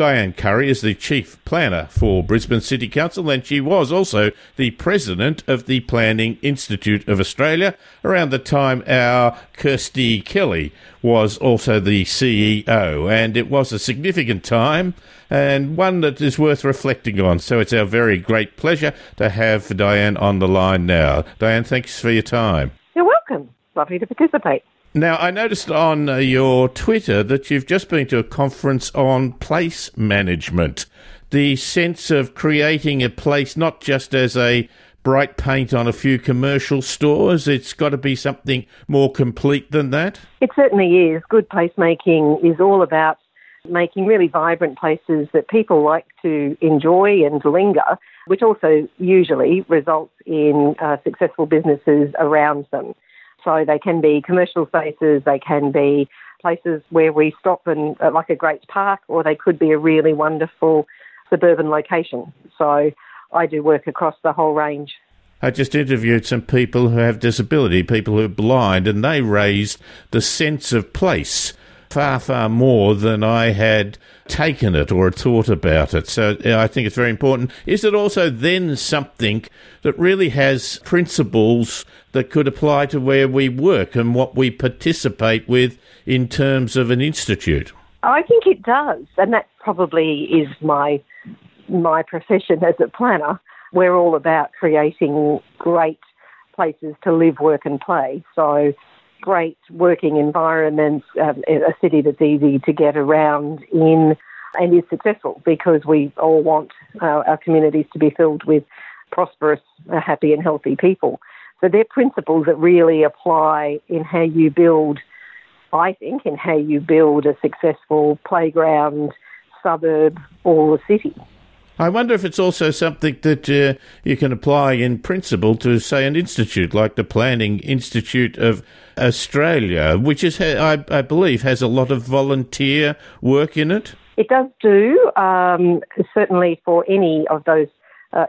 Dyan Currie is the Chief Planner for Brisbane City Council, and she was also the President of the Planning Institute of Australia around the time our Kirsty Kelly was also the CEO. And it was a significant time and one that is worth reflecting on. So it's our very great pleasure to have Dyan on the line now. Dyan, thanks for your time. You're welcome. Lovely to participate. Now, I noticed on your Twitter that you've just been to a conference on place management, the sense of creating a place not just as a bright paint on a few commercial stores. It's got to be something more complete than that. It certainly is. Good placemaking is all about making really vibrant places that people like to enjoy and linger, which also usually results in successful businesses around them. So they can be commercial spaces, they can be places where we stop and like a great park, or they could be a really wonderful suburban location. So I do work across the whole range. I just interviewed some people who have disability, people who are blind, and they raised the sense of place far, far more than I had taken it or thought about it. So I think it's very important. Is it also then something that really has principles that could apply to where we work and what we participate with in terms of an institute? I think it does, and that probably is my profession as a planner. We're all about creating great places to live, work and play. So great working environments, a city that's easy to get around in and is successful, because we all want our communities to be filled with prosperous, happy and healthy people. So they're principles that really apply in how you build, I think, in how you build a successful playground, suburb or a city. I wonder if it's also something that you can apply in principle to, say, an institute like the Planning Institute of Australia, which is, I believe, has a lot of volunteer work in it. It does do, certainly for any of those,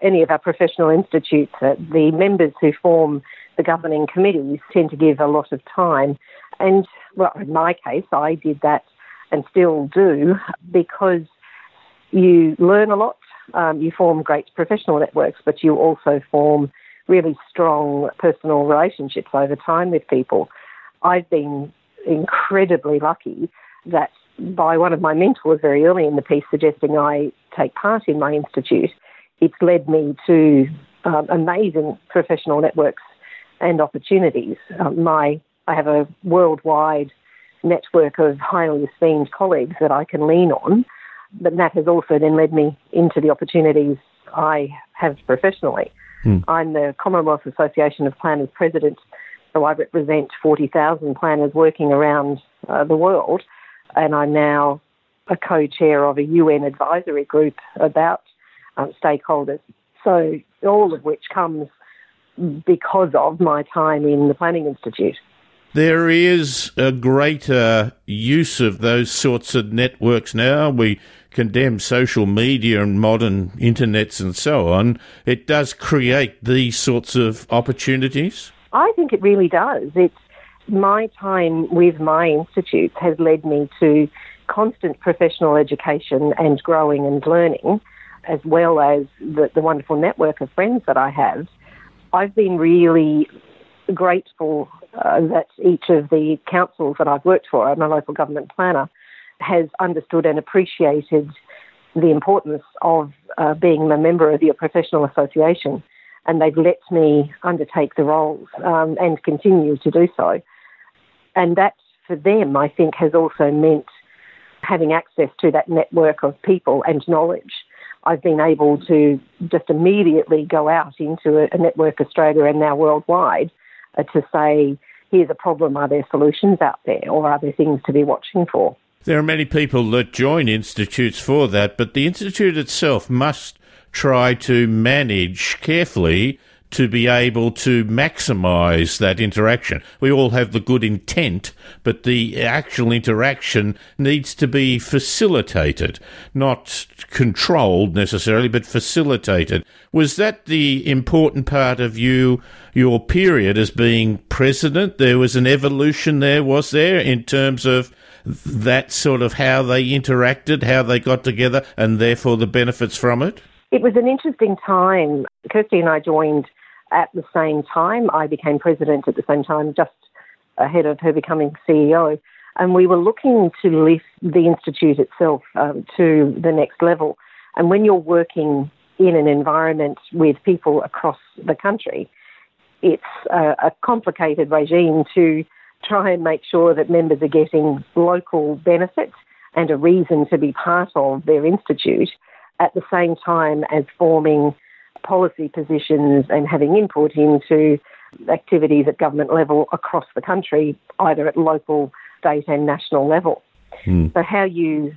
any of our professional institutes. The members who form the governing committees tend to give a lot of time. And, well, in my case, I did that and still do, because you learn a lot. You form great professional networks, but you also form really strong personal relationships over time with people. I've been incredibly lucky that by one of my mentors very early in the piece suggesting I take part in my institute, it's led me to amazing professional networks and opportunities. I have a worldwide network of highly esteemed colleagues that I can lean on. But that has also then led me into the opportunities I have professionally. I'm the Commonwealth Association of Planners President, so I represent 40,000 planners working around the world, and I'm now a co-chair of a UN advisory group about stakeholders. So all of which comes because of my time in the Planning Institute. There is a greater use of those sorts of networks now. We condemn social media and modern internets and so on. It does create these sorts of opportunities. I think it really does. It's my time with my institute has led me to constant professional education and growing and learning, as well as the wonderful network of friends that I have. I've been really grateful that each of the councils that I've worked for, I'm a local government planner, has understood and appreciated the importance of being a member of your professional association, and they've let me undertake the roles and continue to do so. And that, for them, I think, has also meant having access to that network of people and knowledge. I've been able to just immediately go out into a network Australia and now worldwide to say, here's a problem, are there solutions out there, or are there things to be watching for? There are many people that join institutes for that, but the institute itself must try to manage carefully to be able to maximise that interaction. We all have the good intent, but the actual interaction needs to be facilitated, not controlled necessarily, but facilitated. Was that the important part of your period as being president? There was an evolution there, was there, in terms of that's sort of how they interacted, how they got together, and therefore the benefits from it? It was an interesting time. Kirsty and I joined at the same time. I became president at the same time, just ahead of her becoming CEO. And we were looking to lift the Institute itself to the next level. And when you're working in an environment with people across the country, it's a complicated regime to try and make sure that members are getting local benefits and a reason to be part of their institute at the same time as forming policy positions and having input into activities at government level across the country, either at local, state and national level. So how you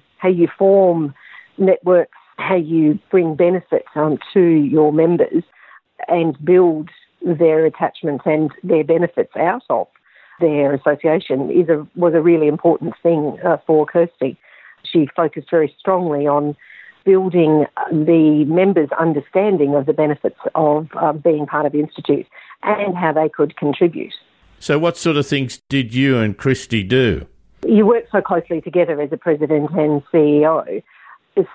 form networks, how you bring benefits to your members and build their attachments and their benefits out of their association was a really important thing for Kirsty. She focused very strongly on building the members' understanding of the benefits of being part of the Institute and how they could contribute. So what sort of things did you and Kirsty do? You worked so closely together as a president and CEO.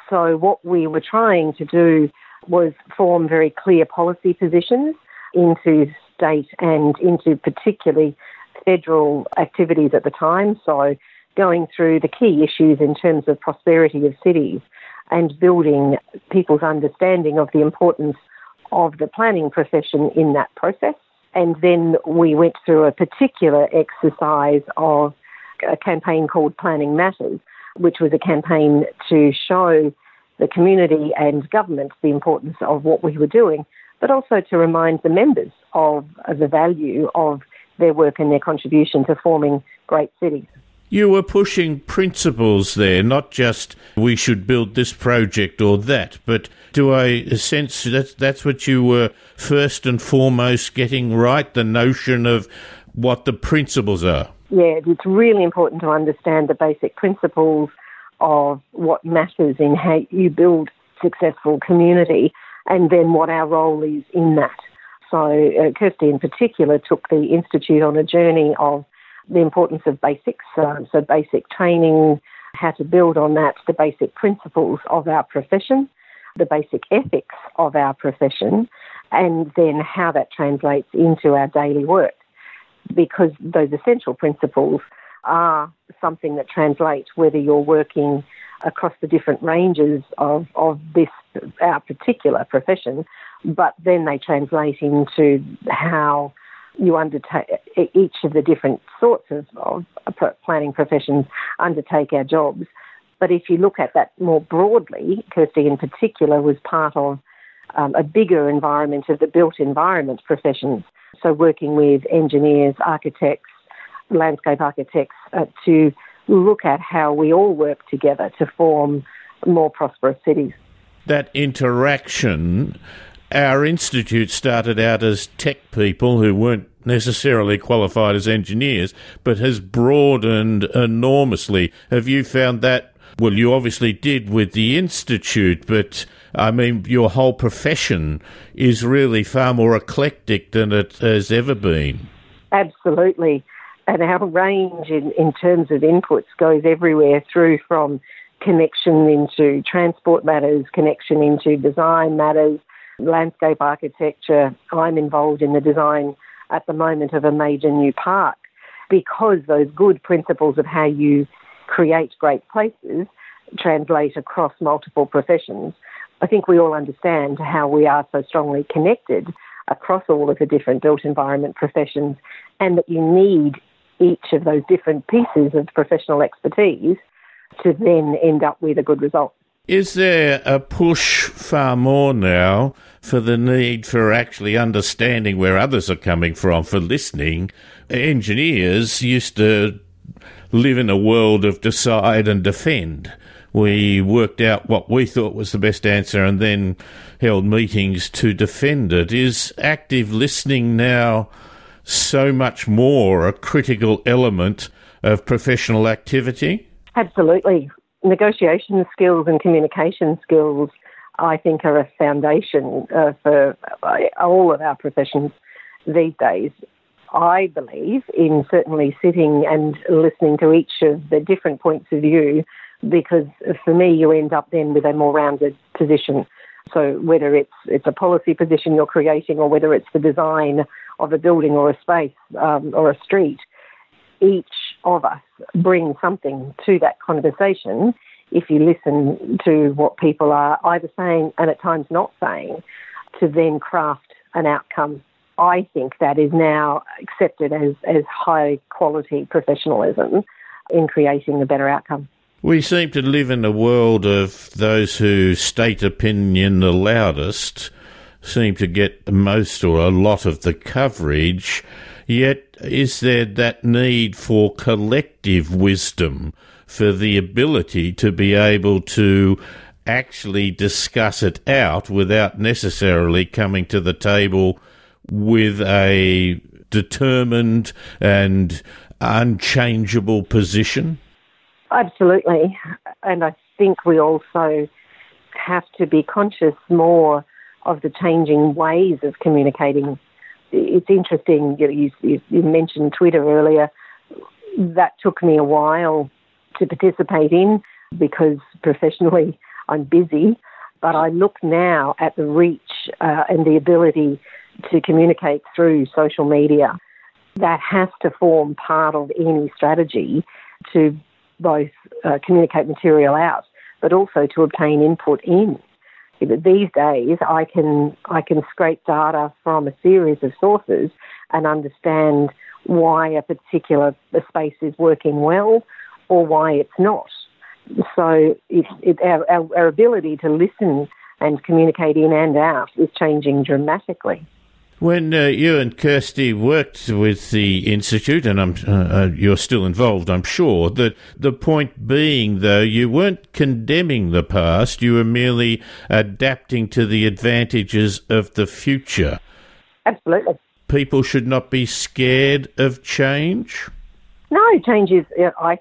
So what we were trying to do was form very clear policy positions into state and into particularly federal activities at the time. So going through the key issues in terms of prosperity of cities and building people's understanding of the importance of the planning profession in that process. And then we went through a particular exercise of a campaign called Planning Matters, which was a campaign to show the community and government the importance of what we were doing, but also to remind the members of the value of their work and their contribution to forming great cities. You were pushing principles there, not just we should build this project or that, but do I sense that's what you were first and foremost getting right, the notion of what the principles are? Yeah, it's really important to understand the basic principles of what matters in how you build successful community and then what our role is in that. So Kirsty in particular took the Institute on a journey of the importance of basics, so basic training, how to build on that, the basic principles of our profession, the basic ethics of our profession, and then how that translates into our daily work. Because those essential principles are something that translates whether you're working across the different ranges of this, our particular profession, but then they translate into how you undertake each of the different sorts of planning professions undertake our jobs. But if you look at that more broadly, Kirsty in particular was part of a bigger environment of the built environment professions. So working with engineers, architects, landscape architects to look at how we all work together to form more prosperous cities. That interaction, our institute started out as tech people who weren't necessarily qualified as engineers, but has broadened enormously. Have you found that? Well, you obviously did with the Institute, but I mean, your whole profession is really far more eclectic than it has ever been. Absolutely. And our range in terms of inputs goes everywhere through from connection into transport matters, connection into design matters, landscape architecture. I'm involved in the design at the moment of a major new park because those good principles of how you create great places translate across multiple professions. I think we all understand how we are so strongly connected across all of the different built environment professions and that you need each of those different pieces of professional expertise to then end up with a good result. Is there a push far more now for the need for actually understanding where others are coming from, for listening? Engineers used to live in a world of decide and defend. We worked out what we thought was the best answer and then held meetings to defend it. Is active listening now so much more a critical element of professional activity? Absolutely. Negotiation skills and communication skills, I think, are a foundation for all of our professions these days. I believe, in certainly sitting and listening to each of the different points of view, because for me, you end up then with a more rounded position. So whether it's a policy position you're creating or whether it's the design of a building or a space or a street, each of us brings something to that conversation if you listen to what people are either saying and at times not saying to then craft an outcome. I think that is now accepted as high quality professionalism in creating a better outcome. We seem to live in a world of those who state opinion the loudest seem to get most or a lot of the coverage, yet is there that need for collective wisdom, for the ability to be able to actually discuss it out without necessarily coming to the table with a determined and unchangeable position? Absolutely. And I think we also have to be conscious more of the changing ways of communicating. It's interesting, you mentioned Twitter earlier. That took me a while to participate in because professionally I'm busy. But I look now at the reach and the ability to communicate through social media. That has to form part of any strategy to both communicate material out, but also to obtain input in. These days, I can scrape data from a series of sources and understand why a particular space is working well or why it's not. So our ability to listen and communicate in and out is changing dramatically. When you and Kirsty worked with the Institute, and you're still involved, I'm sure, that the point being, though, you weren't condemning the past, you were merely adapting to the advantages of the future. Absolutely. People should not be scared of change? No, I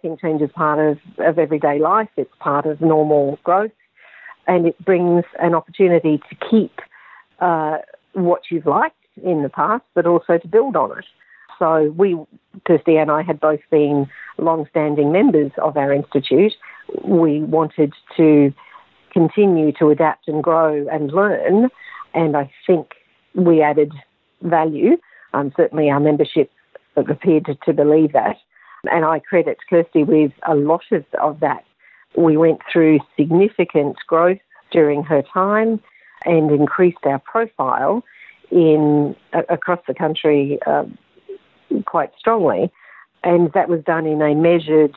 think change is part of everyday life. It's part of normal growth, and it brings an opportunity to keep what you've liked in the past, but also to build on it. So Kirsty and I had both been long-standing members of our institute. We wanted to continue to adapt and grow and learn, and I think we added value. Certainly our membership appeared to believe that, and I credit Kirsty with a lot of that. We went through significant growth during her time and increased our profile across the country quite strongly. And that was done in a measured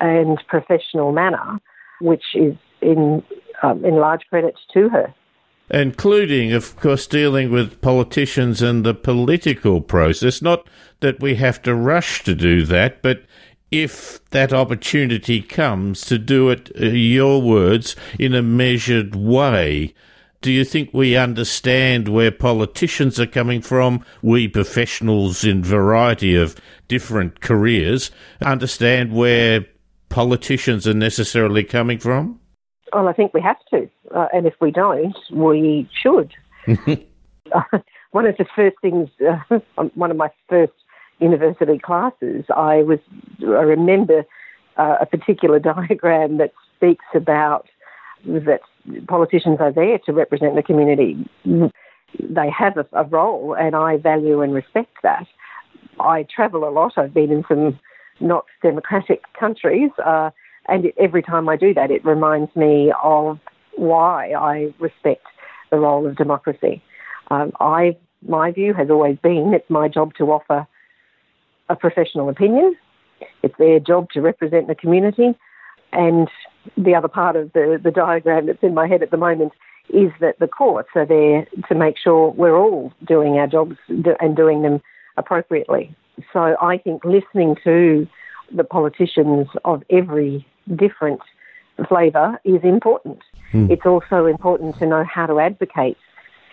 and professional manner, which is in large credit to her. Including, of course, dealing with politicians and the political process. Not that we have to rush to do that, but if that opportunity comes, to do it, your words, in a measured way. Do you think we understand where politicians are coming from? We professionals in variety of different careers understand where politicians are necessarily coming from? Well, I think we have to. And if we don't, we should. One of the first things, one of my first university classes, I remember a particular diagram that speaks about that politicians are there to represent the community. They have a role, and I value and respect that. I travel a lot. I've been in some not democratic countries, and every time I do that, it reminds me of why I respect the role of democracy. My view has always been it's my job to offer a professional opinion. It's their job to represent the community. And the other part of the diagram that's in my head at the moment is that the courts are there to make sure we're all doing our jobs and doing them appropriately. So I think listening to the politicians of every different flavour is important. It's also important to know how to advocate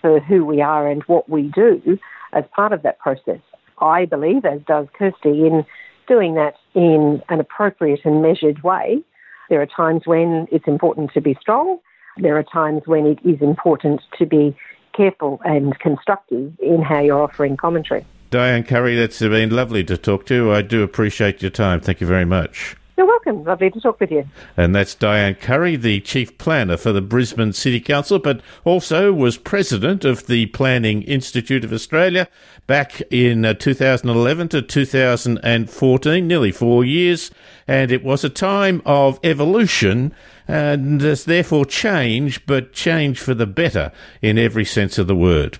for who we are and what we do as part of that process. I believe, as does Kirsty, in doing that in an appropriate and measured way. There are times when it's important to be strong. There are times when it is important to be careful and constructive in how you're offering commentary. Dyan Currie, that's been lovely to talk to. I do appreciate your time. Thank you very much. You're welcome. Lovely to talk with you. And that's Dyan Currie, the Chief Planner for the Brisbane City Council, but also was President of the Planning Institute of Australia back in 2011 to 2014, nearly 4 years. And it was a time of evolution and therefore change, but change for the better in every sense of the word.